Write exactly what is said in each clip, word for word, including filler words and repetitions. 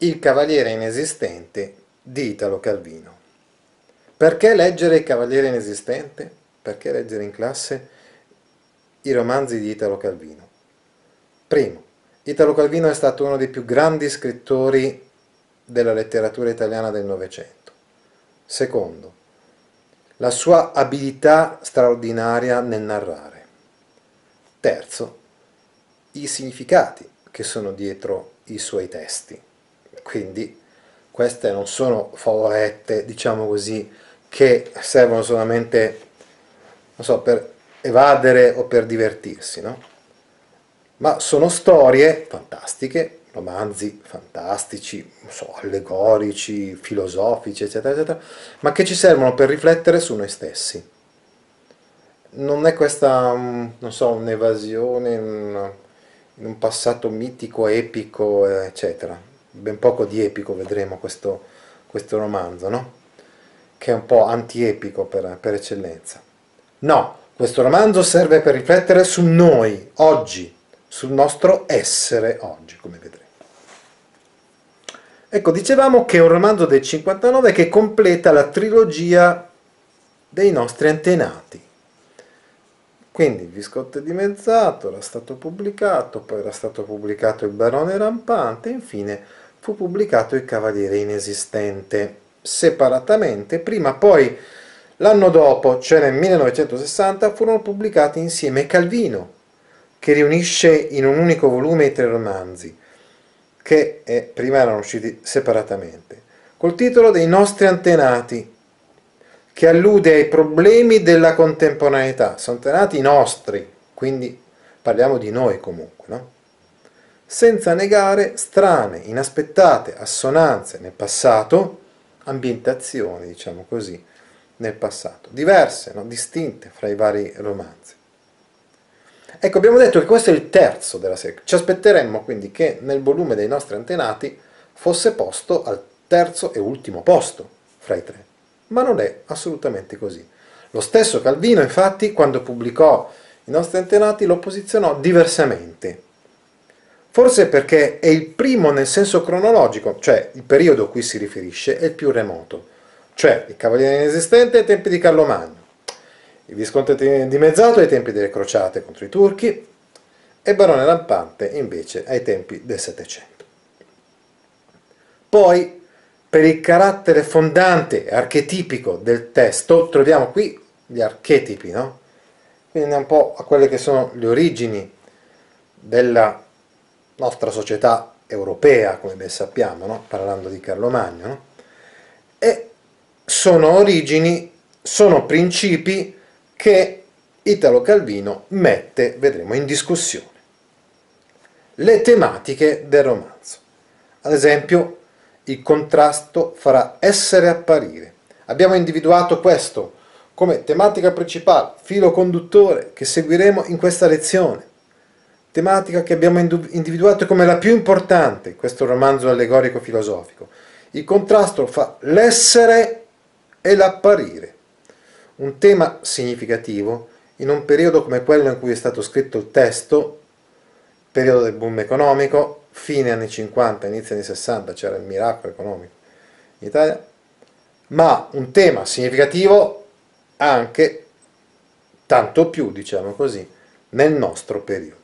Il Cavaliere Inesistente di Italo Calvino. Perché leggere Il Cavaliere Inesistente? Perché leggere in classe i romanzi di Italo Calvino? Primo, Italo Calvino è stato uno dei più grandi scrittori della letteratura italiana del Novecento. Secondo, la sua abilità straordinaria nel narrare. Terzo, i significati che sono dietro i suoi testi. Quindi queste non sono favolette, diciamo così, che servono solamente, non so, per evadere o per divertirsi, no? Ma sono storie fantastiche, romanzi fantastici, non so, allegorici, filosofici, eccetera, eccetera, ma che ci servono per riflettere su noi stessi. Non è questa, non so, un'evasione in un passato mitico, epico, eccetera. Ben poco di epico vedremo questo, questo romanzo, no? Che è un po' antiepico per, per eccellenza. No, questo romanzo serve per riflettere su noi, oggi, sul nostro essere oggi, come vedremo. Ecco, dicevamo che è un romanzo del cinquantanove che completa la trilogia dei nostri antenati. Quindi Il Visconte Dimezzato era stato pubblicato, poi era stato pubblicato Il Barone Rampante, infine fu pubblicato Il Cavaliere Inesistente, separatamente, prima poi l'anno dopo, cioè nel millenovecentosessanta, furono pubblicati insieme Calvino, che riunisce in un unico volume i tre romanzi, che eh, prima erano usciti separatamente, col titolo Dei nostri antenati, che allude ai problemi della contemporaneità. Sono antenati nostri, quindi parliamo di noi comunque, no? Senza negare strane, inaspettate assonanze nel passato, ambientazioni, diciamo così, nel passato, diverse, no? Distinte fra i vari romanzi. Ecco, abbiamo detto che questo è il terzo della serie. Ci aspetteremmo quindi che nel volume dei nostri antenati fosse posto al terzo e ultimo posto fra i tre. Ma non è assolutamente così. Lo stesso Calvino, infatti, quando pubblicò I nostri antenati, lo posizionò diversamente. Forse perché è il primo nel senso cronologico, cioè il periodo a cui si riferisce è il più remoto, cioè Il Cavaliere Inesistente ai tempi di Carlo Magno, Il Visconte Dimezzato ai tempi delle crociate contro i turchi e Barone Rampante invece ai tempi del Settecento. Poi, per il carattere fondante e archetipico del testo, troviamo qui gli archetipi, no? Quindi un po' a quelle che sono le origini della nostra società europea, come ben sappiamo, no? Parlando di Carlo Magno, no? E sono origini, sono principi che Italo Calvino mette, vedremo, in discussione. Le tematiche del romanzo. Ad esempio, il contrasto fra essere e apparire. Abbiamo individuato questo come tematica principale, filo conduttore, che seguiremo in questa lezione. Tematica che abbiamo individuato come la più importante in questo romanzo allegorico-filosofico. Il contrasto fra l'essere e l'apparire. Un tema significativo in un periodo come quello in cui è stato scritto il testo, periodo del boom economico, fine anni cinquanta, inizio anni sessanta, c'era il miracolo economico in Italia, ma un tema significativo anche, tanto più, diciamo così, nel nostro periodo.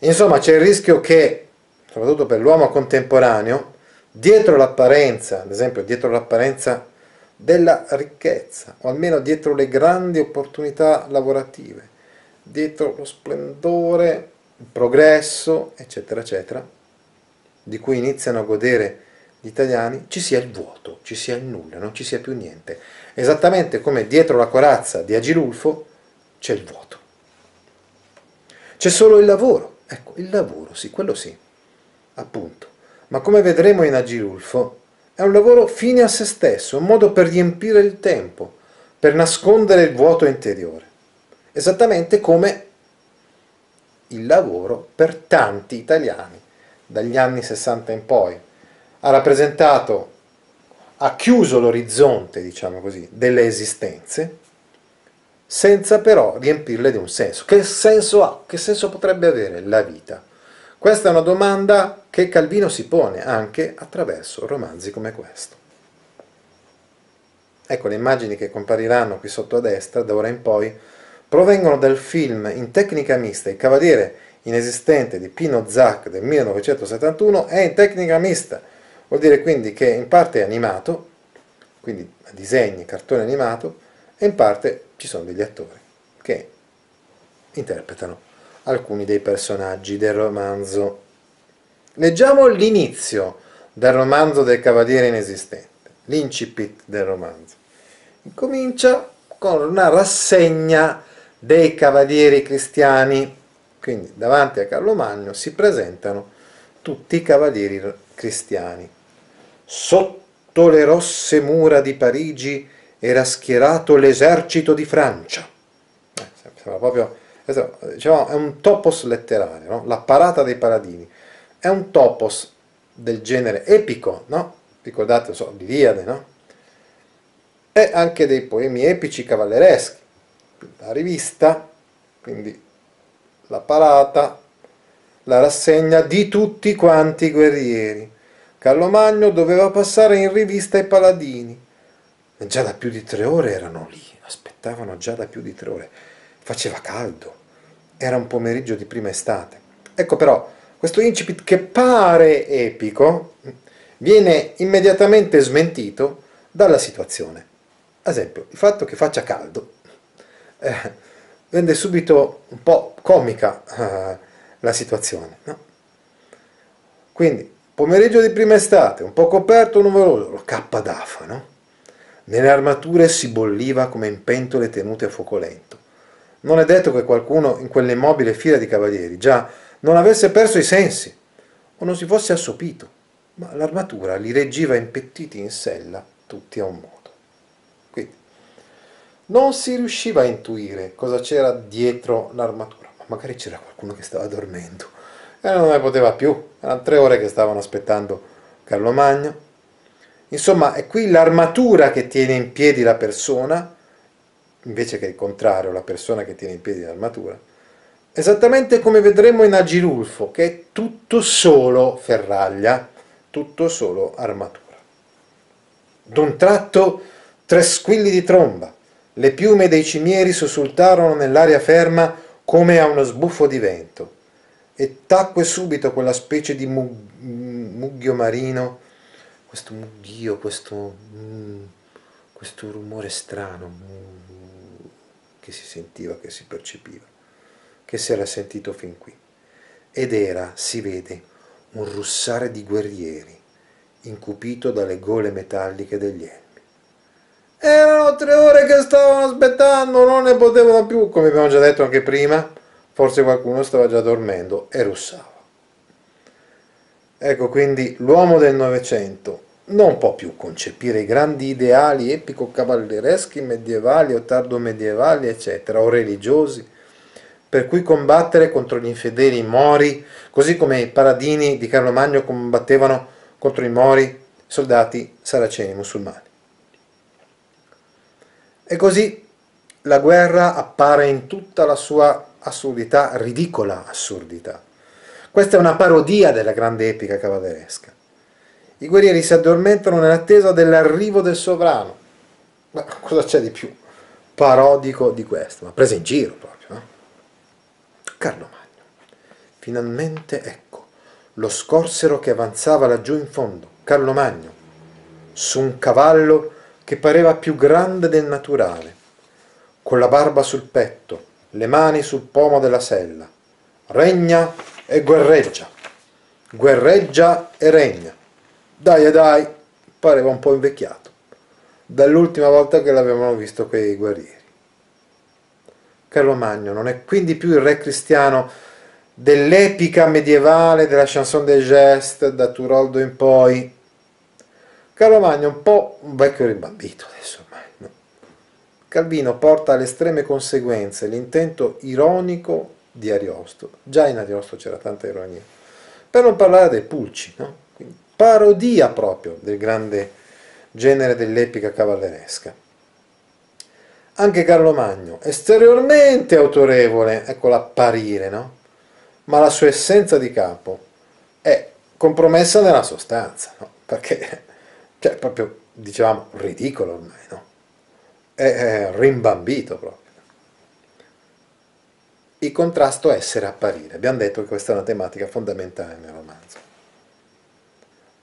Insomma, c'è il rischio che, soprattutto per l'uomo contemporaneo, dietro l'apparenza, ad esempio dietro l'apparenza della ricchezza, o almeno dietro le grandi opportunità lavorative, dietro lo splendore, il progresso, eccetera, eccetera, di cui iniziano a godere gli italiani, ci sia il vuoto, ci sia il nulla, non ci sia più niente. Esattamente come dietro la corazza di Agilulfo c'è il vuoto. C'è solo il lavoro, ecco, il lavoro, sì, quello sì. appunto, ma come vedremo in Agilulfo, è un lavoro fine a se stesso, un modo per riempire il tempo, per nascondere il vuoto interiore, esattamente come il lavoro per tanti italiani dagli anni sessanta in poi ha rappresentato, ha chiuso l'orizzonte, diciamo così, delle esistenze, senza però riempirle di un senso. Che senso ha? Che senso potrebbe avere la vita? Questa è una domanda che Calvino si pone anche attraverso romanzi come questo. Ecco, le immagini che compariranno qui sotto a destra, da ora in poi, provengono dal film in tecnica mista Il Cavaliere Inesistente di Pino Zac del millenovecentosettantuno. È in tecnica mista, vuol dire quindi che in parte è animato, quindi disegni, cartone animato, e in parte ci sono degli attori che interpretano alcuni dei personaggi del romanzo. Leggiamo l'inizio del romanzo del Cavaliere Inesistente, l'incipit del romanzo. Comincia con una rassegna dei cavalieri cristiani, quindi davanti a Carlo Magno si presentano tutti i cavalieri cristiani. Sotto le rosse mura di Parigi era schierato l'esercito di Francia. Eh, sembra proprio, diciamo, è un topos letterario, no? La parata dei paladini è un topos del genere epico, no? Ricordate, so, l'Iliade, no? E anche dei poemi epici cavallereschi, la rivista, quindi la parata, la rassegna di tutti quanti i guerrieri. Carlo Magno doveva passare in rivista i paladini. E già da più di tre ore erano lì, aspettavano già da più di tre ore. Faceva caldo, era un pomeriggio di prima estate. Ecco però, questo incipit che pare epico viene immediatamente smentito dalla situazione. Ad esempio, il fatto che faccia caldo eh, rende subito un po' comica eh, la situazione, no? Quindi, pomeriggio di prima estate, un po' coperto, nuvoloso, lo cappa d'afa, no? Nelle armature si bolliva come in pentole tenute a fuoco lento. Non è detto che qualcuno in quell'immobile fila di cavalieri già non avesse perso i sensi o non si fosse assopito, ma l'armatura li reggeva impettiti in sella, tutti a un modo. Quindi non si riusciva a intuire cosa c'era dietro l'armatura, ma magari c'era qualcuno che stava dormendo e non ne poteva più, erano tre ore che stavano aspettando Carlo Magno. Insomma, è qui l'armatura che tiene in piedi la persona, invece che il contrario, la persona che tiene in piedi l'armatura, esattamente come vedremo in Agilulfo, che è tutto solo ferraglia, tutto solo armatura. D'un tratto tre squilli di tromba, le piume dei cimieri sussultarono nell'aria ferma come a uno sbuffo di vento, e tacque subito quella specie di mug- mughio marino, questo mughio, questo, mm, questo rumore strano mm, che si sentiva, che si percepiva, che si era sentito fin qui, ed era, si vede, un russare di guerrieri, incupito dalle gole metalliche degli elmi. Erano tre ore che stavano aspettando, non ne potevano più, come abbiamo già detto anche prima, forse qualcuno stava già dormendo e russava. Ecco quindi l'uomo del Novecento non può più concepire i grandi ideali epico-cavallereschi medievali o tardo-medievali, eccetera, o religiosi, per cui combattere contro gli infedeli mori, così come i paladini di Carlo Magno combattevano contro i mori, soldati saraceni musulmani. E così la guerra appare in tutta la sua assurdità, ridicola assurdità. Questa è una parodia della grande epica cavalleresca. I guerrieri si addormentano nell'attesa dell'arrivo del sovrano. Ma cosa c'è di più parodico di questo? Ma presa in giro proprio, no? Carlo Magno. Finalmente, ecco, lo scorsero che avanzava laggiù in fondo, Carlo Magno, su un cavallo che pareva più grande del naturale, con la barba sul petto, le mani sul pomo della sella. Regna e guerreggia, guerreggia e regna. Dai e dai, pareva un po' invecchiato, dall'ultima volta che l'avevano visto quei guerrieri. Carlo Magno non è quindi più il re cristiano dell'epica medievale della chanson des gestes da Turoldo in poi. Carlo Magno è un po' un vecchio rimbambito adesso ormai, no? Calvino porta alle estreme conseguenze l'intento ironico di Ariosto, già in Ariosto c'era tanta ironia, per non parlare dei pulci, no? Quindi parodia proprio del grande genere dell'epica cavalleresca. Anche Carlo Magno, esteriormente autorevole, ecco l'apparire, no? Ma la sua essenza di capo è compromessa nella sostanza, no? Perché cioè, è proprio, diciamo, ridicolo ormai, no? È, è rimbambito proprio. Il contrasto essere-apparire, abbiamo detto che questa è una tematica fondamentale nel romanzo.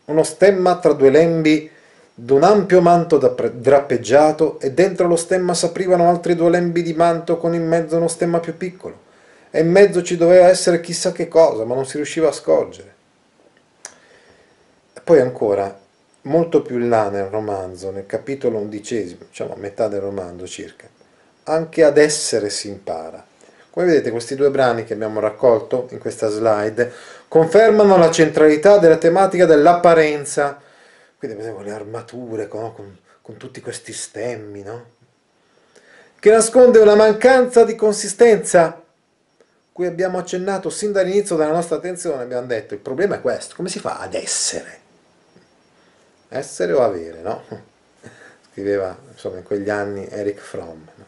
Uno stemma tra due lembi d'un ampio manto drappeggiato, e dentro lo stemma s'aprivano altri due lembi di manto con in mezzo uno stemma più piccolo, e in mezzo ci doveva essere chissà che cosa, ma non si riusciva a scorgere. E poi ancora, molto più in là nel romanzo, nel capitolo undicesimo, diciamo a metà del romanzo circa, anche ad essere si impara. Come vedete, questi due brani che abbiamo raccolto in questa slide confermano la centralità della tematica dell'apparenza. Quindi vediamo le armature con, con, con tutti questi stemmi, no? Che nasconde una mancanza di consistenza, cui abbiamo accennato sin dall'inizio della nostra attenzione, abbiamo detto, il problema è questo, come si fa ad essere? Essere o avere, no? Scriveva, insomma, in quegli anni Erich Fromm. No?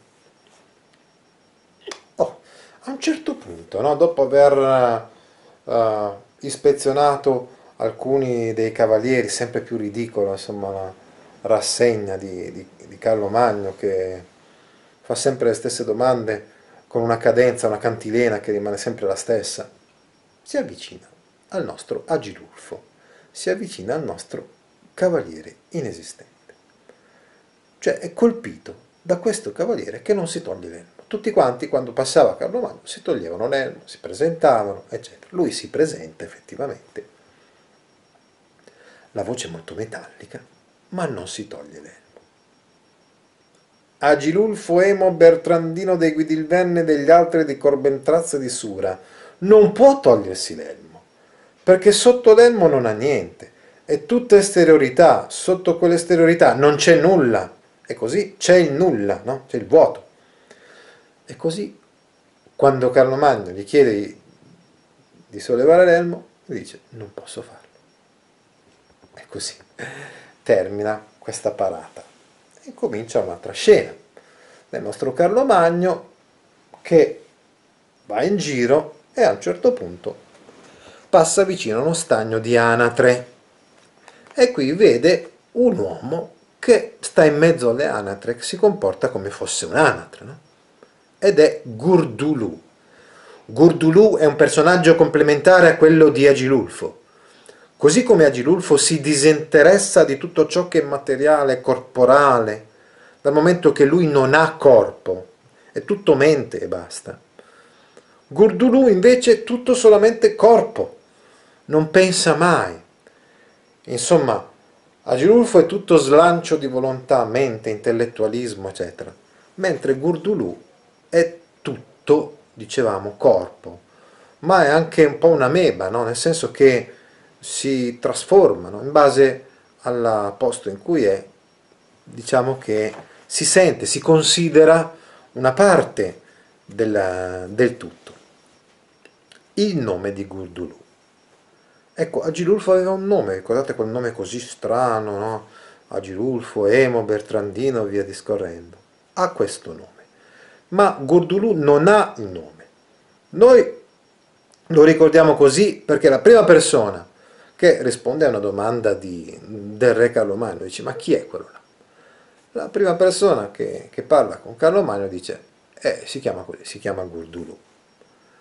Oh, a un certo punto, no? Dopo aver uh, ispezionato alcuni dei cavalieri, sempre più ridicolo insomma la rassegna di, di, di Carlo Magno, che fa sempre le stesse domande con una cadenza, una cantilena che rimane sempre la stessa, si avvicina al nostro Agilulfo, si avvicina al nostro Cavaliere Inesistente, cioè è colpito da questo cavaliere che non si toglie l'elmo. Tutti quanti quando passava Carlo Magno si toglievano l'elmo, si presentavano eccetera, lui si presenta effettivamente. La voce è molto metallica, ma non si toglie l'elmo. Agilulfo Emo Bertrandino dei Guidilvenne e degli altri di Corbentrazza di Sura non può togliersi l'elmo, perché sotto l'elmo non ha niente, è tutta esteriorità, sotto quell'esteriorità non c'è nulla, e così c'è il nulla, no? C'è il vuoto. E così, quando Carlo Magno gli chiede di sollevare l'elmo, gli dice non posso farlo. E così termina questa parata e comincia un'altra scena del nostro Carlo Magno che va in giro e a un certo punto passa vicino a uno stagno di anatre e qui vede un uomo che sta in mezzo alle anatre, che si comporta come fosse un'anatre, no? Ed è Gurdulù. Gurdulù è un personaggio complementare a quello di Agilulfo. Così come Agilulfo si disinteressa di tutto ciò che è materiale, corporale, dal momento che lui non ha corpo, è tutto mente e basta. Gurdulù invece è tutto solamente corpo, non pensa mai. Insomma, Agilulfo è tutto slancio di volontà, mente, intellettualismo, eccetera, mentre Gurdulù è tutto, dicevamo, corpo, ma è anche un po' un'ameba, no? Nel senso che si trasformano in base al posto in cui è, diciamo che si sente, si considera una parte del, del tutto. Il nome di Gurdulù. Ecco, Agilulfo aveva un nome, ricordate quel nome così strano, no? Agilulfo, Emo, Bertrandino, via discorrendo. Ha questo nome. Ma Gurdulù non ha il nome. Noi lo ricordiamo così perché la prima persona che risponde a una domanda di, del re Carlo Magno, dice ma chi è quello là? La prima persona che, che parla con Carlo Magno dice eh, si chiama così, si chiama Gurdulù.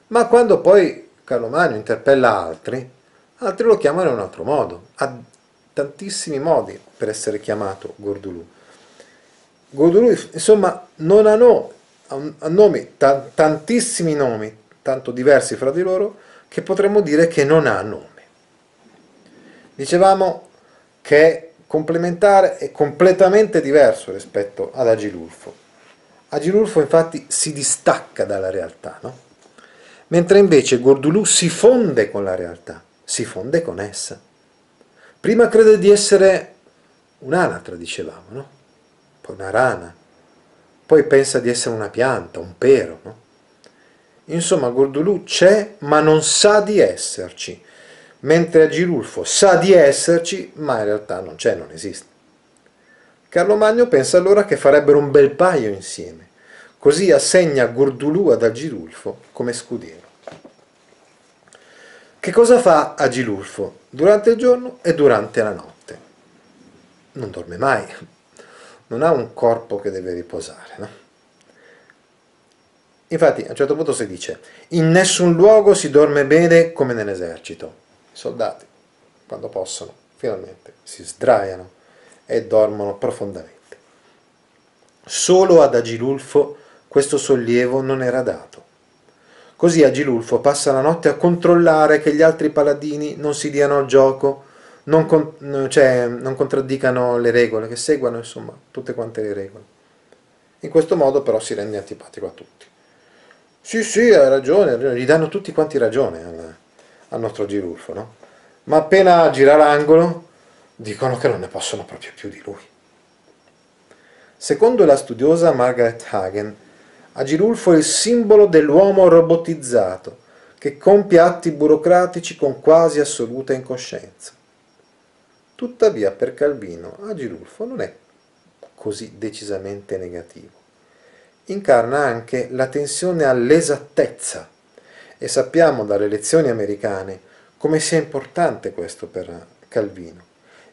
Ma quando poi Carlo Magno interpella altri, altri lo chiamano in un altro modo, ha tantissimi modi per essere chiamato Gurdulù. Gurdulù insomma non ha, no, ha nomi, ta tantissimi nomi, tanto diversi fra di loro, che potremmo dire che non ha nomi. Dicevamo che è complementare e completamente diverso rispetto ad Agilulfo. Agilulfo infatti si distacca dalla realtà, no? mentre invece Gurdulù si fonde con la realtà, si fonde con essa. Prima crede di essere un'anatra, dicevamo, no? Poi una rana, poi pensa di essere una pianta, un pero, no? Insomma, Gurdulù c'è ma non sa di esserci, mentre Agilulfo sa di esserci ma in realtà non c'è, non esiste. Carlo Magno pensa allora che farebbero un bel paio insieme, così assegna Gurdulù ad Agilulfo come scudiero. Che cosa fa Agilulfo durante il giorno e durante la notte? Non dorme mai, non ha un corpo che deve riposare, no? Infatti a un certo punto si dice: in nessun luogo si dorme bene come nell'esercito. I soldati, quando possono, finalmente si sdraiano e dormono profondamente. Solo ad Agilulfo questo sollievo non era dato. Così Agilulfo passa la notte a controllare che gli altri paladini non si diano al gioco, non, con, cioè, non contraddicano le regole, che seguano insomma tutte quante le regole. In questo modo però si rende antipatico a tutti. Sì, sì, hai ragione, gli danno tutti quanti ragione al, al nostro Agilulfo, no? Ma appena gira l'angolo dicono che non ne possono proprio più di lui. Secondo la studiosa Margaret Hagen, Agilulfo è il simbolo dell'uomo robotizzato, che compie atti burocratici con quasi assoluta incoscienza. Tuttavia, per Calvino, Agilulfo non è così decisamente negativo. Incarna anche la tensione all'esattezza, e sappiamo dalle elezioni americane come sia importante questo per Calvino,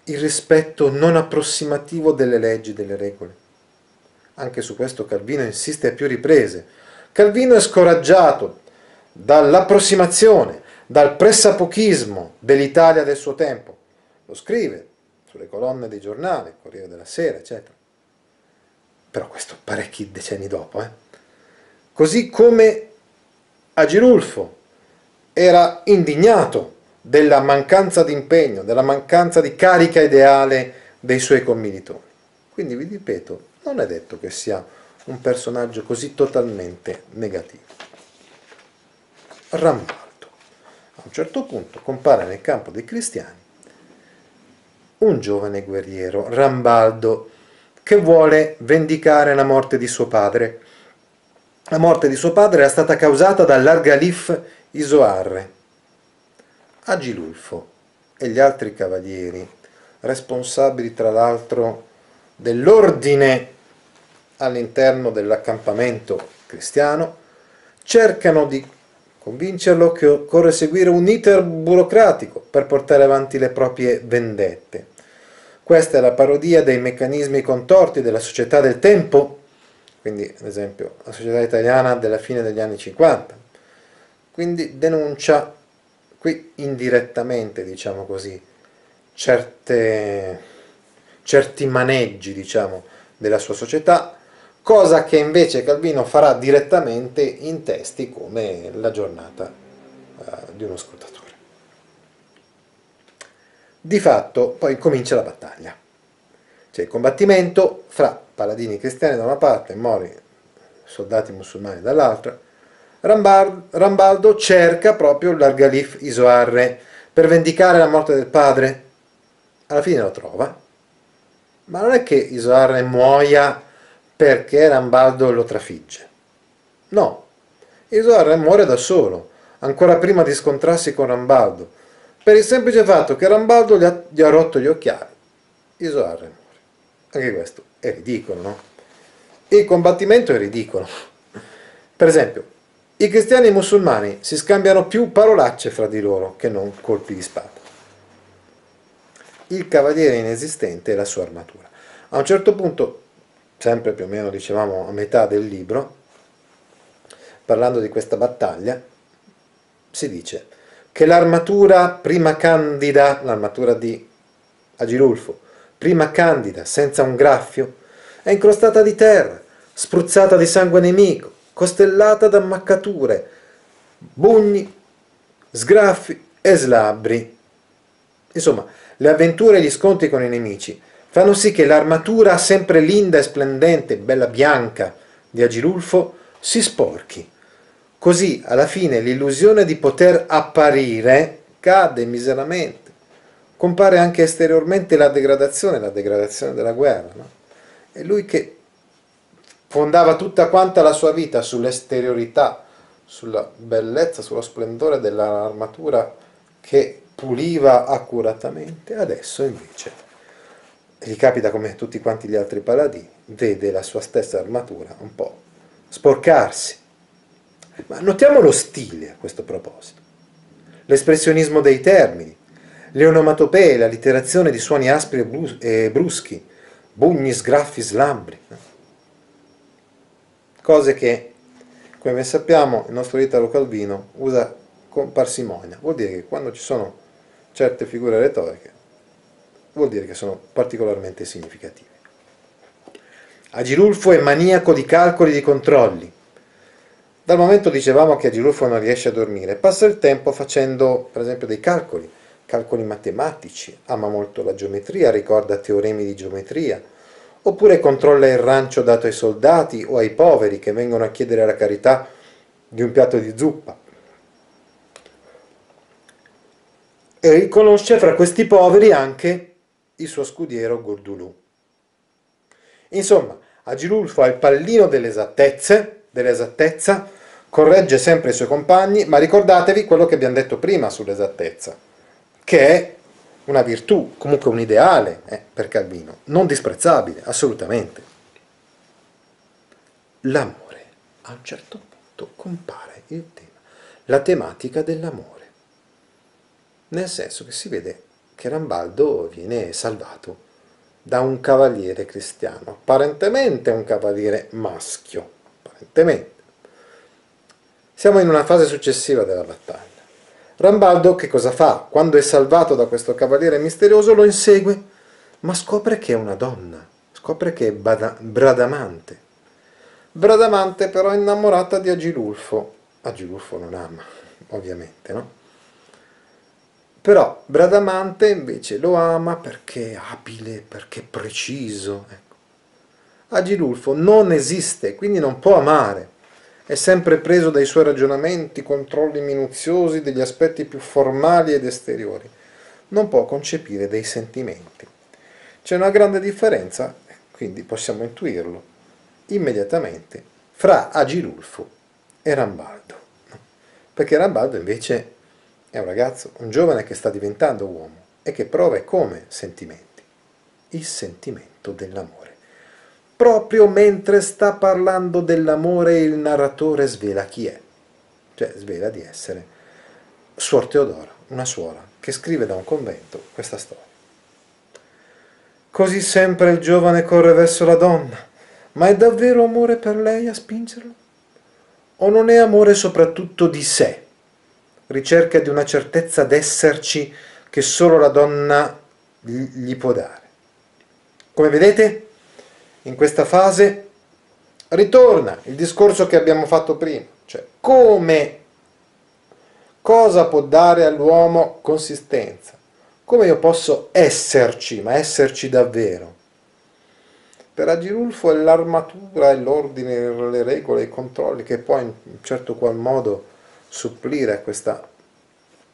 il rispetto non approssimativo delle leggi e delle regole. Anche su questo Calvino insiste a più riprese. Calvino è scoraggiato dall'approssimazione, dal pressapochismo dell'Italia del suo tempo. Lo scrive sulle colonne dei giornali, Corriere della Sera, eccetera. Però questo parecchi decenni dopo. Eh? Così come Agilulfo era indignato della mancanza di impegno, della mancanza di carica ideale dei suoi commilitoni. Quindi vi ripeto, non è detto che sia un personaggio così totalmente negativo. Rambaldo. A un certo punto compare nel campo dei cristiani un giovane guerriero, Rambaldo, che vuole vendicare la morte di suo padre. La morte di suo padre era stata causata dall'Argalif Isoarre. Agilulfo e gli altri cavalieri, responsabili tra l'altro dell'ordine all'interno dell'accampamento cristiano, cercano di convincerlo che occorre seguire un iter burocratico per portare avanti le proprie vendette. Questa è la parodia dei meccanismi contorti della società del tempo, quindi ad esempio la società italiana della fine degli anni cinquanta. Quindi denuncia qui indirettamente, diciamo così, certe, certi maneggi, diciamo, della sua società, cosa che invece Calvino farà direttamente in testi come La giornata uh, di uno scrutatore. Di fatto poi comincia la battaglia. C'è il combattimento fra paladini cristiani da una parte e mori soldati musulmani dall'altra. Rambaldo cerca proprio l'Argalif Isoarre per vendicare la morte del padre. Alla fine lo trova, ma non è che Isoarre muoia perché Rambaldo lo trafigge. No, Isoarre muore da solo, ancora prima di scontrarsi con Rambaldo, per il semplice fatto che Rambaldo gli ha, gli ha rotto gli occhiali. Isoarre muore. Anche questo è ridicolo, no? Il combattimento è ridicolo. Per esempio, i cristiani e i musulmani si scambiano più parolacce fra di loro che non colpi di spada. Il cavaliere inesistente e la sua armatura. A un certo punto, sempre più o meno dicevamo a metà del libro, parlando di questa battaglia, si dice che l'armatura prima candida, l'armatura di Agilulfo, prima candida, senza un graffio, è incrostata di terra, spruzzata di sangue nemico, costellata da ammaccature, bugni, sgraffi e slabri. Insomma, le avventure e gli scontri con i nemici fanno sì che l'armatura sempre linda e splendente, bella bianca di Agilulfo si sporchi, Così alla fine l'illusione di poter apparire cade miseramente. Compare anche esteriormente la degradazione, la degradazione della guerra, no? E lui che fondava tutta quanta la sua vita sull'esteriorità, sulla bellezza, sullo splendore dell'armatura che puliva accuratamente, adesso invece gli capita come tutti quanti gli altri paladini, vede la sua stessa armatura un po' sporcarsi. Ma notiamo lo stile a questo proposito, l'espressionismo dei termini, le onomatopee, la literazione di suoni aspri e bruschi, bugni, sgraffi, slambri, cose che, come sappiamo, il nostro Italo Calvino usa con parsimonia. Vuol dire che quando ci sono certe figure retoriche, vuol dire che sono particolarmente significative. Agilulfo è maniaco di calcoli e di controlli. Dal momento dicevamo che Agilulfo non riesce a dormire, passa il tempo facendo, per esempio, dei calcoli, calcoli matematici, ama molto la geometria, ricorda teoremi di geometria, oppure controlla il rancio dato ai soldati o ai poveri che vengono a chiedere la carità di un piatto di zuppa. E riconosce fra questi poveri anche il suo scudiero Gurdulù. Insomma, Agilulfo ha il pallino delle esattezze, dell'esattezza, corregge sempre i suoi compagni, ma ricordatevi quello che abbiamo detto prima sull'esattezza, che è una virtù, comunque un ideale eh, per Calvino, non disprezzabile, assolutamente. L'amore, a un certo punto compare il tema, la tematica dell'amore, nel senso che si vede che Rambaldo viene salvato da un cavaliere cristiano, apparentemente un cavaliere maschio, apparentemente. Siamo in una fase successiva della battaglia. Rambaldo che cosa fa? Quando è salvato da questo cavaliere misterioso lo insegue, ma scopre che è una donna, scopre che è Bada- Bradamante. Bradamante però è innamorata di Agilulfo. Agilulfo non ama, ovviamente, no? Però Bradamante invece lo ama perché è abile, perché è preciso. Ecco. Agilulfo non esiste, quindi non può amare. È sempre preso dai suoi ragionamenti, controlli minuziosi degli aspetti più formali ed esteriori. Non può concepire dei sentimenti. C'è una grande differenza, quindi possiamo intuirlo immediatamente, fra Agilulfo e Rambaldo. Perché Rambaldo invece è un ragazzo, un giovane che sta diventando uomo e che prova come sentimenti, il sentimento dell'amore. Proprio mentre sta parlando dell'amore il narratore svela chi è, cioè svela di essere Suor Teodora, una suora che scrive da un convento questa storia. Così sempre il giovane corre verso la donna, ma è davvero amore per lei a spingerlo? O non è amore soprattutto di sé, ricerca di una certezza d'esserci che solo la donna gli può dare? Come vedete, in questa fase ritorna il discorso che abbiamo fatto prima, cioè come, cosa può dare all'uomo consistenza, come io posso esserci, ma esserci davvero. Per Agilulfo è l'armatura, è l'ordine, le regole, i controlli che può in un certo qual modo supplire a, questa,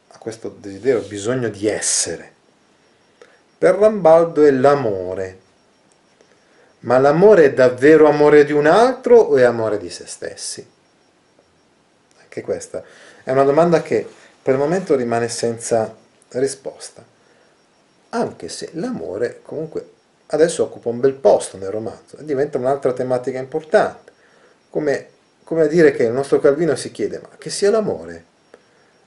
a questo desiderio, bisogno di essere. Per Rambaldo è l'amore. Ma l'amore è davvero amore di un altro o è amore di se stessi? Anche questa è una domanda che per il momento rimane senza risposta, anche se l'amore comunque adesso occupa un bel posto nel romanzo e diventa un'altra tematica importante, come, come a dire che il nostro Calvino si chiede ma che sia l'amore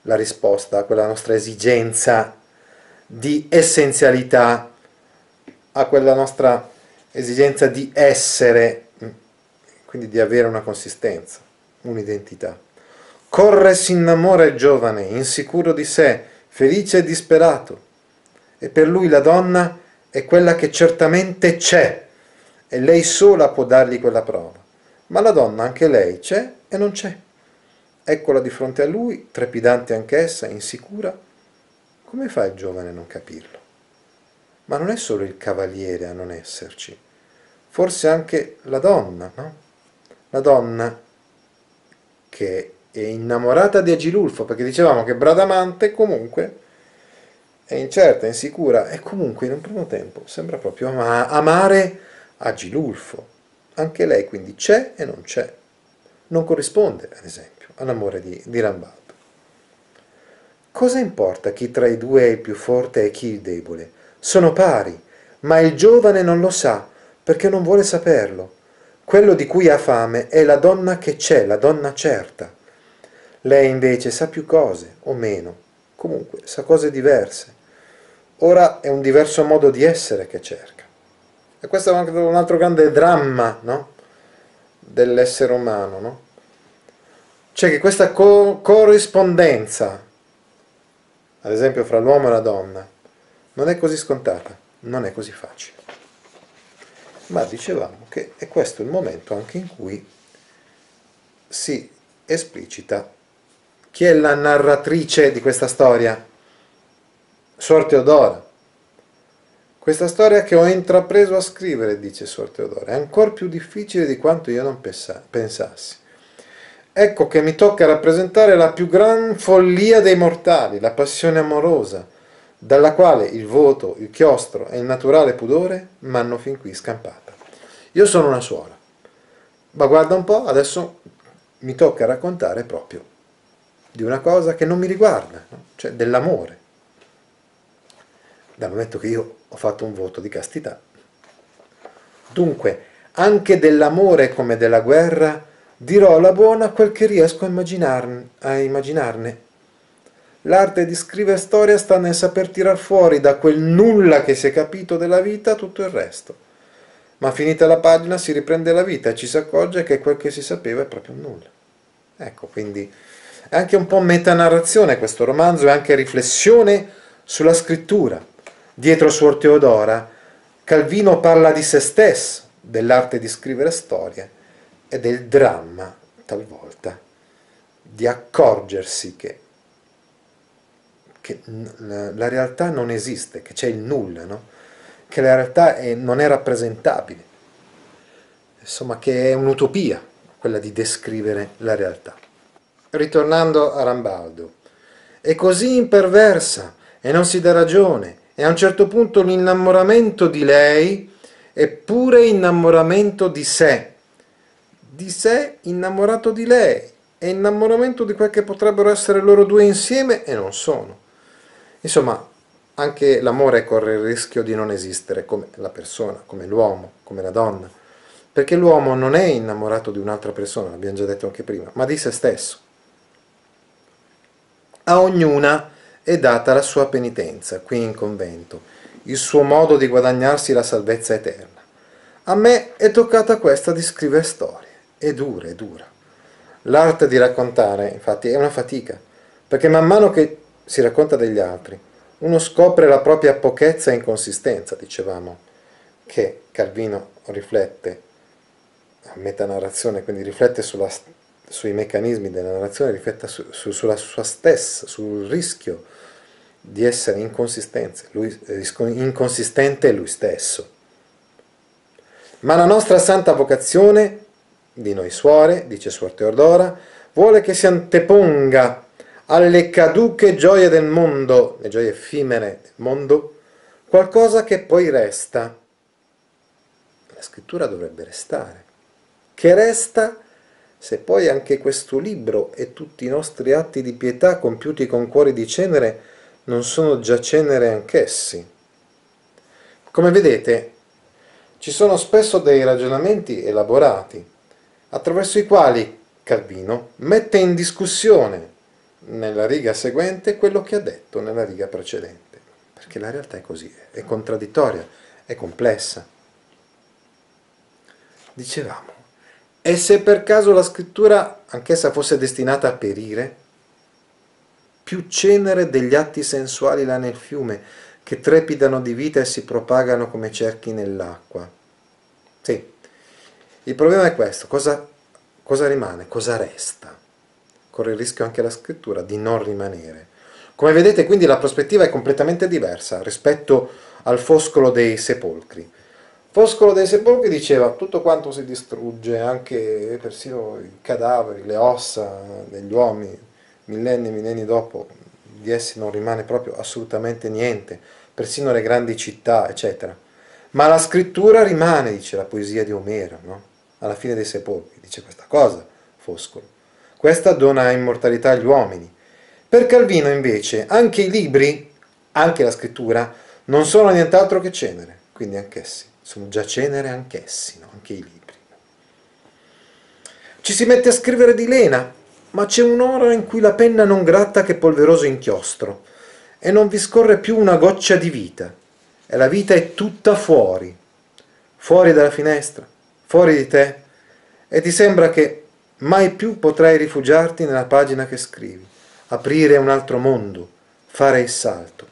la risposta a quella nostra esigenza di essenzialità, a quella nostra esigenza di essere, quindi di avere una consistenza, un'identità. Corre e si innamora il giovane, insicuro di sé, felice e disperato, e per lui la donna è quella che certamente c'è, e lei sola può dargli quella prova. Ma la donna anche lei c'è e non c'è. Eccola di fronte a lui, trepidante anch'essa, insicura. Come fa il giovane a non capirlo? Ma non è solo il cavaliere a non esserci, forse anche la donna, no? La donna che è innamorata di Agilulfo, perché dicevamo che Bradamante comunque è incerta, insicura, e comunque in un primo tempo sembra proprio ama amare Agilulfo. Anche lei quindi c'è e non c'è, non corrisponde ad esempio all'amore di, di Rambaldo. Cosa importa chi tra i due è il più forte e chi il debole? Sono pari, ma il giovane non lo sa perché non vuole saperlo. Quello di cui ha fame è la donna che c'è, la donna certa. Lei invece sa più cose, o meno, comunque sa cose diverse. Ora è un diverso modo di essere che cerca. E questo è anche un altro grande dramma, no? Dell'essere umano, no? C'è che questa co- corrispondenza, ad esempio fra l'uomo e la donna, non è così scontata, non è così facile. Ma dicevamo che è questo il momento anche in cui si esplicita chi è la narratrice di questa storia, Suor Teodora. Questa storia che ho intrapreso a scrivere, dice Suor Teodora, è ancora più difficile di quanto io non pensassi. Ecco che mi tocca rappresentare la più gran follia dei mortali, la passione amorosa, dalla quale il voto, il chiostro e il naturale pudore m'hanno fin qui scampata. Io sono una suora, ma guarda un po', adesso mi tocca raccontare proprio di una cosa che non mi riguarda, no? Cioè dell'amore. Dal momento che io ho fatto un voto di castità. Dunque, anche dell'amore come della guerra dirò alla buona quel che riesco a immaginarne. A immaginarne. L'arte di scrivere storia sta nel saper tirar fuori da quel nulla che si è capito della vita tutto il resto. Ma finita la pagina si riprende la vita e ci si accorge che quel che si sapeva è proprio nulla. Ecco, quindi è anche un po' metanarrazione questo romanzo, è anche riflessione sulla scrittura. Dietro Suor Teodora, Calvino parla di se stesso, dell'arte di scrivere storie e del dramma, talvolta, di accorgersi che che la realtà non esiste, che c'è il nulla, no? Che la realtà è, non è rappresentabile, insomma che è un'utopia quella di descrivere la realtà. Ritornando a Rambaldo, è così imperversa e non si dà ragione, e a un certo punto l'innamoramento di lei è pure innamoramento di sé, di sé innamorato di lei, e innamoramento di quel che potrebbero essere loro due insieme e non sono. Insomma, anche l'amore corre il rischio di non esistere come la persona, come l'uomo, come la donna, perché l'uomo non è innamorato di un'altra persona, l'abbiamo già detto anche prima, ma di se stesso. A ognuna è data la sua penitenza, qui in convento, il suo modo di guadagnarsi la salvezza eterna. A me è toccata questa di scrivere storie, è dura, è dura. L'arte di raccontare, infatti, è una fatica, perché man mano che si racconta degli altri, uno scopre la propria pochezza e inconsistenza, dicevamo, che Calvino riflette, a metanarrazione, quindi riflette sulla, sui meccanismi della narrazione, riflette su, su, sulla sua stessa, sul rischio di essere inconsistente lui, inconsistente lui stesso. Ma la nostra santa vocazione di noi suore, dice Suor Teodora, vuole che si anteponga alle caduche gioie del mondo, le gioie effimere del mondo, qualcosa che poi resta. La scrittura dovrebbe restare. Che resta se poi anche questo libro e tutti i nostri atti di pietà compiuti con cuori di cenere non sono già cenere anch'essi. Come vedete, ci sono spesso dei ragionamenti elaborati, attraverso i quali Calvino mette in discussione nella riga seguente quello che ha detto nella riga precedente, perché la realtà è così, è contraddittoria, è complessa. Dicevamo, e se per caso la scrittura anch'essa fosse destinata a perire, più cenere degli atti sensuali là nel fiume, che trepidano di vita e si propagano come cerchi nell'acqua. Sì, il problema è questo, cosa, cosa rimane, cosa resta? Corre il rischio anche la scrittura di non rimanere. Come vedete quindi la prospettiva è completamente diversa rispetto al foscolo dei sepolcri. Foscolo dei sepolcri diceva: tutto quanto si distrugge, anche persino i cadaveri, le ossa degli uomini, millenni e millenni dopo di essi non rimane proprio assolutamente niente, persino le grandi città, eccetera. Ma la scrittura rimane, dice la poesia di Omero, no? Alla fine dei sepolcri, dice questa cosa Foscolo. Questa dona immortalità agli uomini. Per Calvino, invece, anche i libri, anche la scrittura, non sono nient'altro che cenere, quindi anch'essi. Sono già cenere anch'essi, no? Anche i libri. Ci si mette a scrivere di lena, ma c'è un'ora in cui la penna non gratta che polveroso inchiostro e non vi scorre più una goccia di vita, e la vita è tutta fuori, fuori dalla finestra, fuori di te, e ti sembra che mai più potrai rifugiarti nella pagina che scrivi, aprire un altro mondo, fare il salto.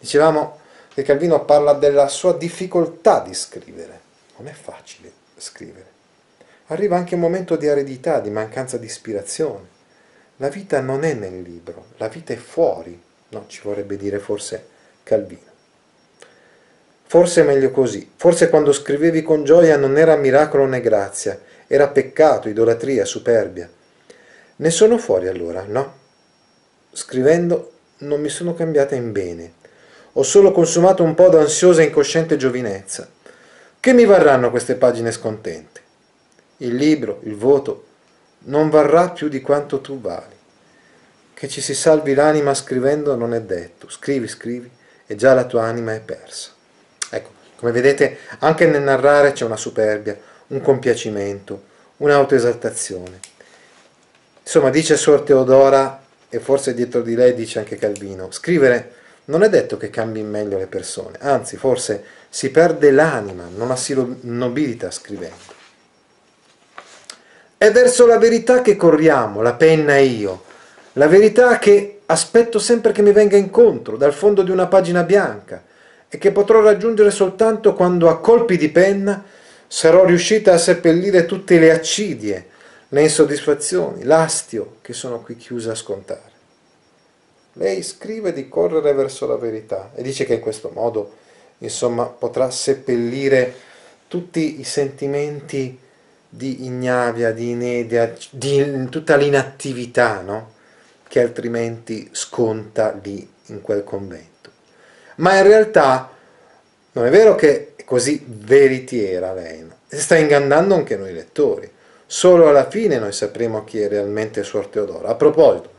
Dicevamo che Calvino parla della sua difficoltà di scrivere. Non è facile scrivere. Arriva anche un momento di aridità, di mancanza di ispirazione. La vita non è nel libro, la vita è fuori, no, ci vorrebbe dire forse Calvino. Forse è meglio così. Forse quando scrivevi con gioia non era miracolo né grazia, era peccato, idolatria, superbia. Ne sono fuori allora, no? Scrivendo non mi sono cambiata in bene. Ho solo consumato un po' d'ansiosa e incosciente giovinezza. Che mi varranno queste pagine scontente? Il libro, il voto, non varrà più di quanto tu vali. Che ci si salvi l'anima scrivendo non è detto. Scrivi, scrivi, e già la tua anima è persa. Ecco, come vedete, anche nel narrare c'è una superbia, un compiacimento, un'autoesaltazione. Insomma, dice Suor Teodora, e forse dietro di lei dice anche Calvino, scrivere non è detto che cambi in meglio le persone, anzi forse si perde l'anima, non la si nobilita scrivendo. È verso la verità che corriamo, la penna e io, la verità che aspetto sempre che mi venga incontro dal fondo di una pagina bianca e che potrò raggiungere soltanto quando a colpi di penna sarò riuscita a seppellire tutte le accidie, le insoddisfazioni, l'astio che sono qui chiusa a scontare. Lei scrive di correre verso la verità e dice che in questo modo, insomma, potrà seppellire tutti i sentimenti di ignavia, di inedia, di tutta l'inattività, no? Che altrimenti sconta lì in quel convento. Ma in realtà non è vero che è così veritiera lei, no? Si sta ingannando anche noi lettori. Solo alla fine noi sapremo chi è realmente Suor Teodora. A proposito,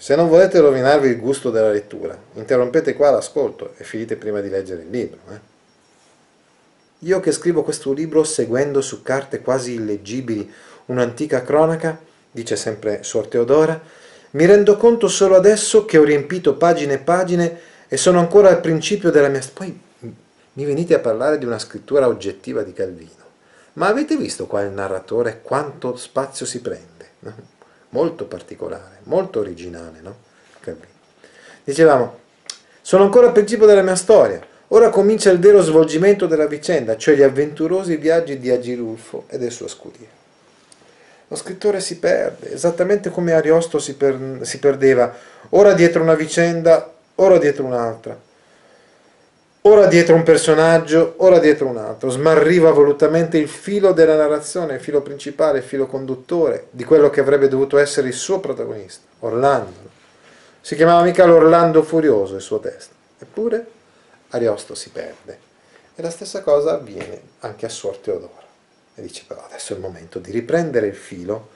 se non volete rovinarvi il gusto della lettura, interrompete qua l'ascolto e finite prima di leggere il libro. Eh? Io che scrivo questo libro seguendo su carte quasi illeggibili un'antica cronaca, dice sempre Suor Teodora, mi rendo conto solo adesso che ho riempito pagine e pagine e sono ancora al principio della mia... Poi mi venite a parlare di una scrittura oggettiva di Calvino. Ma avete visto qua il narratore quanto spazio si prende? No? Molto particolare, molto originale, no? Calvino. Dicevamo, sono ancora al principio della mia storia, ora comincia il vero svolgimento della vicenda, cioè gli avventurosi viaggi di Agilulfo e del suo scudiero. Lo scrittore si perde, esattamente come Ariosto si, per, si perdeva, ora dietro una vicenda, ora dietro un'altra, ora dietro un personaggio, ora dietro un altro, smarriva volutamente il filo della narrazione, il filo principale, il filo conduttore di quello che avrebbe dovuto essere il suo protagonista, Orlando. Si chiamava mica l'Orlando Furioso il suo testo, eppure Ariosto si perde. E la stessa cosa avviene anche a Suor Teodora. E dice: però adesso è il momento di riprendere il filo,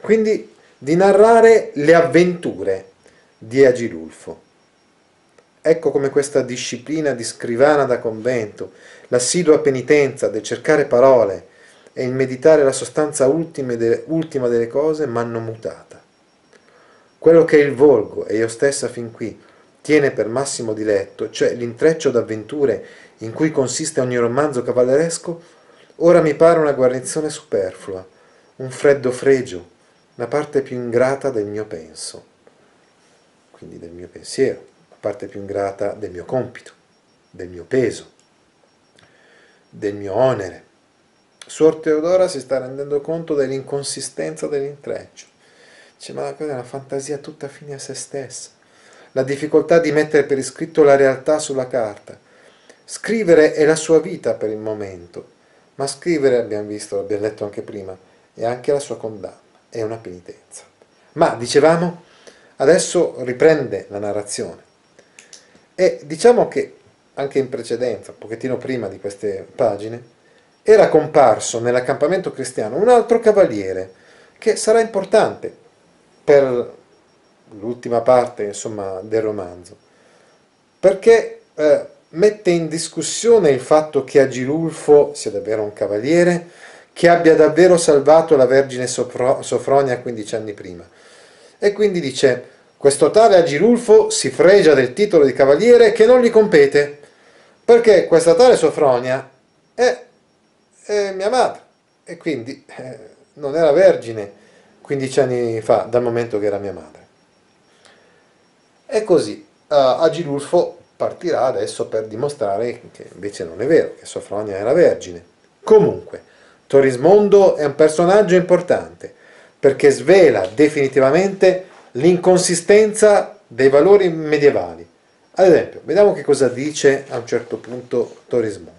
quindi di narrare le avventure di Agilulfo. Ecco come questa disciplina di scrivana da convento, l'assidua penitenza del cercare parole e il meditare la sostanza ultima delle cose m'hanno mutata. Quello che il volgo, e io stessa fin qui, tiene per massimo diletto, cioè l'intreccio d'avventure in cui consiste ogni romanzo cavalleresco, ora mi pare una guarnizione superflua, un freddo fregio, la parte più ingrata del mio penso, quindi del mio pensiero. Parte più ingrata del mio compito, del mio peso, del mio onere. Suor Teodora si sta rendendo conto dell'inconsistenza dell'intreccio. Dice, ma la cosa è una fantasia tutta fine a se stessa. La difficoltà di mettere per iscritto la realtà sulla carta. Scrivere è la sua vita per il momento, ma scrivere, abbiamo visto, l'abbiamo letto anche prima, è anche la sua condanna, è una penitenza. Ma, dicevamo, adesso riprende la narrazione. E diciamo che, anche in precedenza, un pochettino prima di queste pagine, era comparso nell'accampamento cristiano un altro cavaliere, che sarà importante per l'ultima parte, insomma, del romanzo, perché eh, mette in discussione il fatto che Agilulfo sia davvero un cavaliere, che abbia davvero salvato la Vergine Sofro- Sofronia quindici anni prima. E quindi dice, questo tale Agilulfo si fregia del titolo di cavaliere che non gli compete, perché questa tale Sofronia è, è mia madre, e quindi eh, non era vergine quindici anni fa, dal momento che era mia madre. E così uh, Agilulfo partirà adesso per dimostrare che invece non è vero, che Sofronia era vergine. Comunque, Torismondo è un personaggio importante, perché svela definitivamente l'inconsistenza dei valori medievali. Ad esempio, vediamo che cosa dice a un certo punto Torismondo.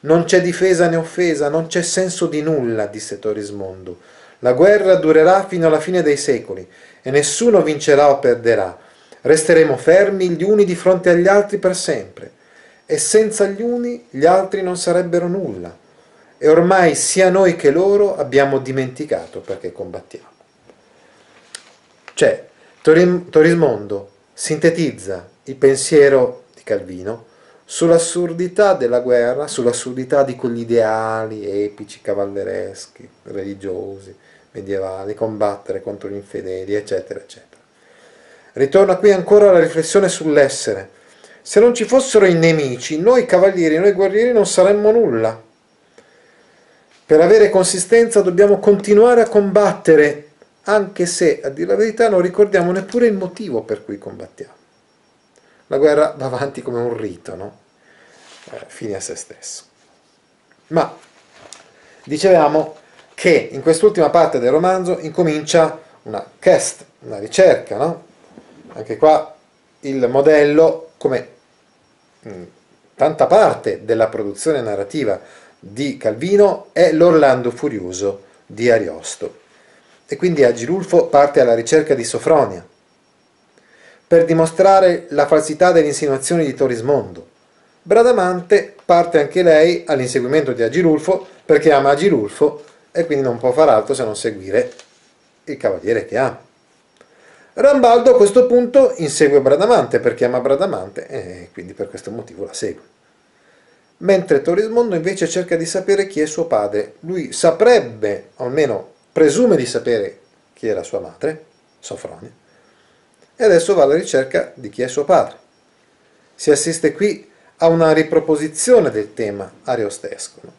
«Non c'è difesa né offesa, non c'è senso di nulla», disse Torismondo. «La guerra durerà fino alla fine dei secoli, e nessuno vincerà o perderà. Resteremo fermi gli uni di fronte agli altri per sempre, e senza gli uni gli altri non sarebbero nulla. E ormai sia noi che loro abbiamo dimenticato perché combattiamo». Cioè, Torismondo sintetizza il pensiero di Calvino sull'assurdità della guerra, sull'assurdità di quegli ideali epici, cavallereschi, religiosi, medievali, combattere contro gli infedeli, eccetera, eccetera. Ritorna qui ancora la riflessione sull'essere. Se non ci fossero i nemici, noi cavalieri, noi guerrieri non saremmo nulla. Per avere consistenza dobbiamo continuare a combattere, anche se, a dire la verità, non ricordiamo neppure il motivo per cui combattiamo. La guerra va avanti come un rito, no? Eh, fine a se stesso. Ma dicevamo che in quest'ultima parte del romanzo incomincia una quest, una ricerca, no? Anche qua il modello, come mh, tanta parte della produzione narrativa di Calvino, è l'Orlando Furioso di Ariosto. E quindi Agilulfo parte alla ricerca di Sofronia, per dimostrare la falsità delle insinuazioni di Torismondo. Bradamante parte anche lei all'inseguimento di Agilulfo, perché ama Agilulfo e quindi non può far altro se non seguire il cavaliere che ama. Rambaldo a questo punto insegue Bradamante, perché ama Bradamante e quindi per questo motivo la segue. Mentre Torismondo invece cerca di sapere chi è suo padre. Lui saprebbe, o almeno presume di sapere, chi era sua madre, Sofronia, e adesso va alla ricerca di chi è suo padre. Si assiste qui a una riproposizione del tema ariostesco, no?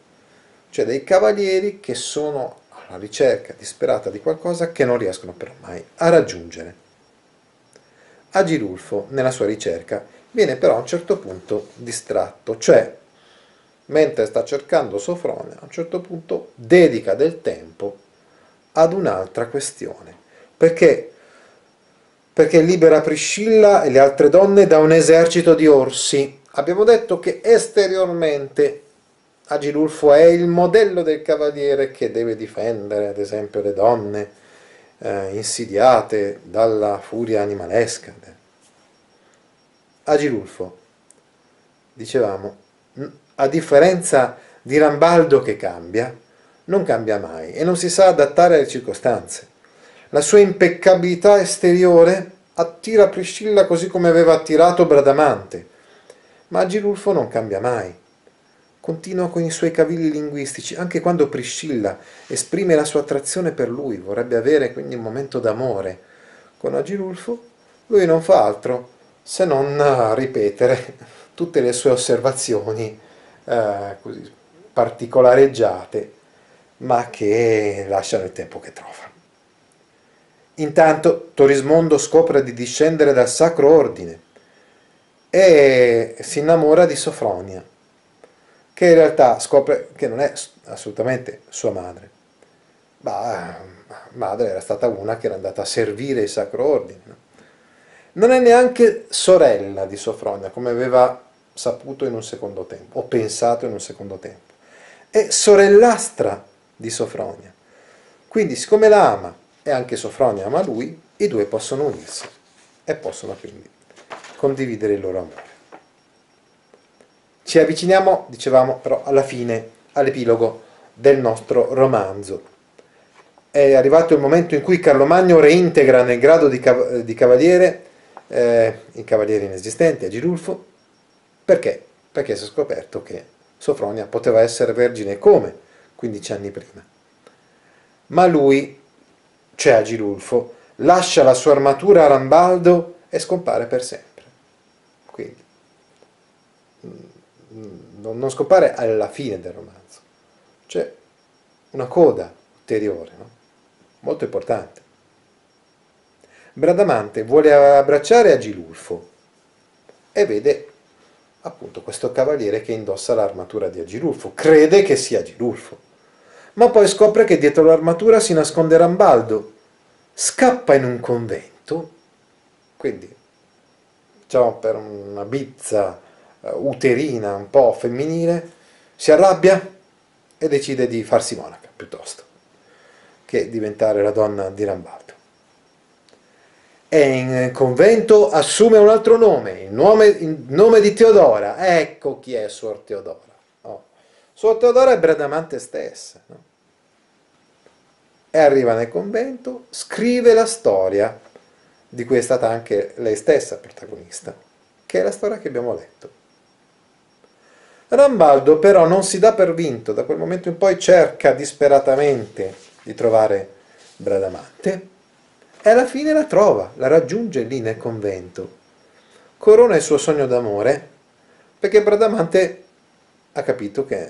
Cioè dei cavalieri che sono alla ricerca disperata di qualcosa che non riescono però mai a raggiungere. Agilulfo, nella sua ricerca, viene però a un certo punto distratto, cioè mentre sta cercando Sofronia, a un certo punto dedica del tempo ad un'altra questione, perché perché libera Priscilla e le altre donne da un esercito di orsi. Abbiamo detto che esteriormente Agilulfo è il modello del cavaliere che deve difendere, ad esempio, le donne eh, insidiate dalla furia animalesca. Agilulfo, dicevamo, a differenza di Rambaldo che cambia, non cambia mai e non si sa adattare alle circostanze. La sua impeccabilità esteriore attira Priscilla così come aveva attirato Bradamante, ma Agilulfo non cambia mai. Continua con i suoi cavilli linguistici, anche quando Priscilla esprime la sua attrazione per lui, vorrebbe avere quindi un momento d'amore. Con Agilulfo lui non fa altro se non ripetere tutte le sue osservazioni eh, così particolareggiate, ma che lasciano il tempo che trova. Intanto Torismondo scopre di discendere dal Sacro Ordine e si innamora di Sofronia, che in realtà scopre che non è assolutamente sua madre. Ma madre era stata una che era andata a servire il Sacro Ordine. Non è neanche sorella di Sofronia, come aveva saputo in un secondo tempo, o pensato in un secondo tempo. È sorellastra di Sofronia, quindi siccome la ama e anche Sofronia ama lui, i due possono unirsi e possono quindi condividere il loro amore. Ci avviciniamo, dicevamo, però alla fine, all'epilogo del nostro romanzo. È arrivato il momento in cui Carlo Magno reintegra nel grado di, cav- di cavaliere eh, il cavaliere inesistente, Agilulfo. Perché? Perché si è scoperto che Sofronia poteva essere vergine come quindici anni prima. Ma lui, cioè Agilulfo, lascia la sua armatura a Rambaldo e scompare per sempre. Quindi non scompare alla fine del romanzo, c'è una coda ulteriore, no? Molto importante. Bradamante vuole abbracciare Agilulfo e vede appunto questo cavaliere che indossa l'armatura di Agilulfo, crede che sia Agilulfo, ma poi scopre che dietro l'armatura si nasconde Rambaldo, scappa in un convento, quindi diciamo per una bizza uterina un po' femminile, si arrabbia e decide di farsi monaca piuttosto che diventare la donna di Rambaldo. E in convento assume un altro nome, il nome, il nome di Teodora. Ecco chi è Suor Teodora. Oh. Suor Teodora è Bradamante stessa, no? E arriva nel convento, scrive la storia di cui è stata anche lei stessa protagonista, che è la storia che abbiamo letto. Rambaldo però non si dà per vinto, da quel momento in poi cerca disperatamente di trovare Bradamante e alla fine la trova, la raggiunge lì nel convento, corona il suo sogno d'amore perché Bradamante ha capito che,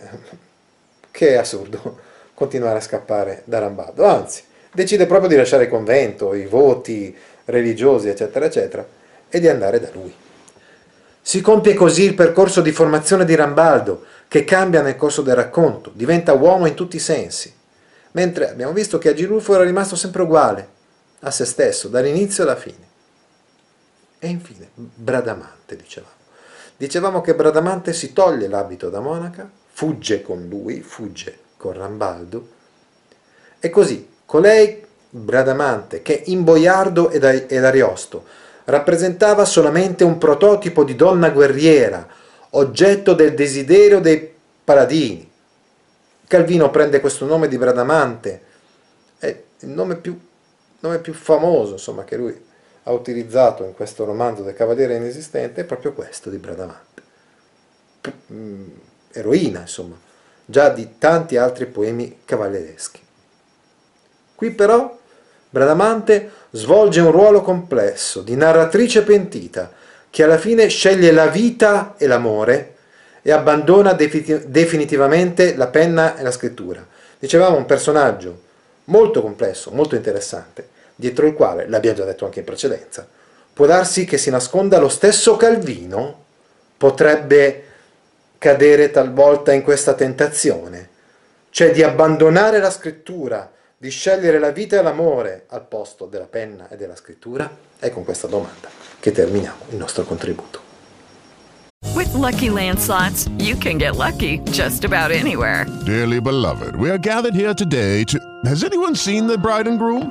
che è assurdo continuare a scappare da Rambaldo, anzi decide proprio di lasciare il convento, i voti religiosi eccetera eccetera e di andare da lui. Si compie così il percorso di formazione di Rambaldo, che cambia nel corso del racconto, diventa uomo in tutti i sensi, mentre abbiamo visto che Agilulfo era rimasto sempre uguale a se stesso, dall'inizio alla fine. E infine, Bradamante, dicevamo. Dicevamo che Bradamante si toglie l'abito da monaca, fugge con lui, fugge con Rambaldo, e così, colei Bradamante, che in Boiardo ed Ariosto rappresentava solamente un prototipo di donna guerriera, oggetto del desiderio dei paladini. Calvino prende questo nome di Bradamante, è il nome più, nome più famoso insomma, che lui ha utilizzato in questo romanzo del Cavaliere Inesistente, è proprio questo di Bradamante. Eroina, insomma, già di tanti altri poemi cavallereschi. Qui però Bradamante svolge un ruolo complesso di narratrice pentita che alla fine sceglie la vita e l'amore e abbandona definitivamente la penna e la scrittura. Dicevamo un personaggio molto complesso, molto interessante, dietro il quale, l'abbiamo già detto anche in precedenza, può darsi che si nasconda lo stesso Calvino, potrebbe cadere talvolta in questa tentazione, cioè di abbandonare la scrittura, di scegliere la vita e l'amore al posto della penna e della scrittura? È con questa domanda che terminiamo il nostro contributo. With Lucky Land Slots, you can get lucky just about anywhere. Dearly beloved, we are gathered here today to... Has anyone seen the bride and groom?